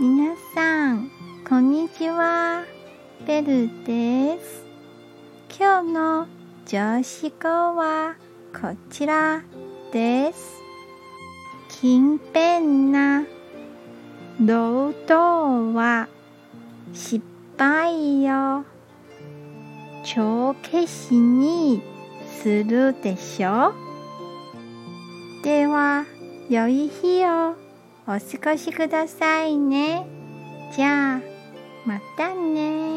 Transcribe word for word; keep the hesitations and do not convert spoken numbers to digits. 皆さんこんにちは、ベルです。今日の常識語はこちらです。勤勉な労働は失敗を帳消しにするでしょう。では良い日をお過ごしくださいね。じゃあまたね。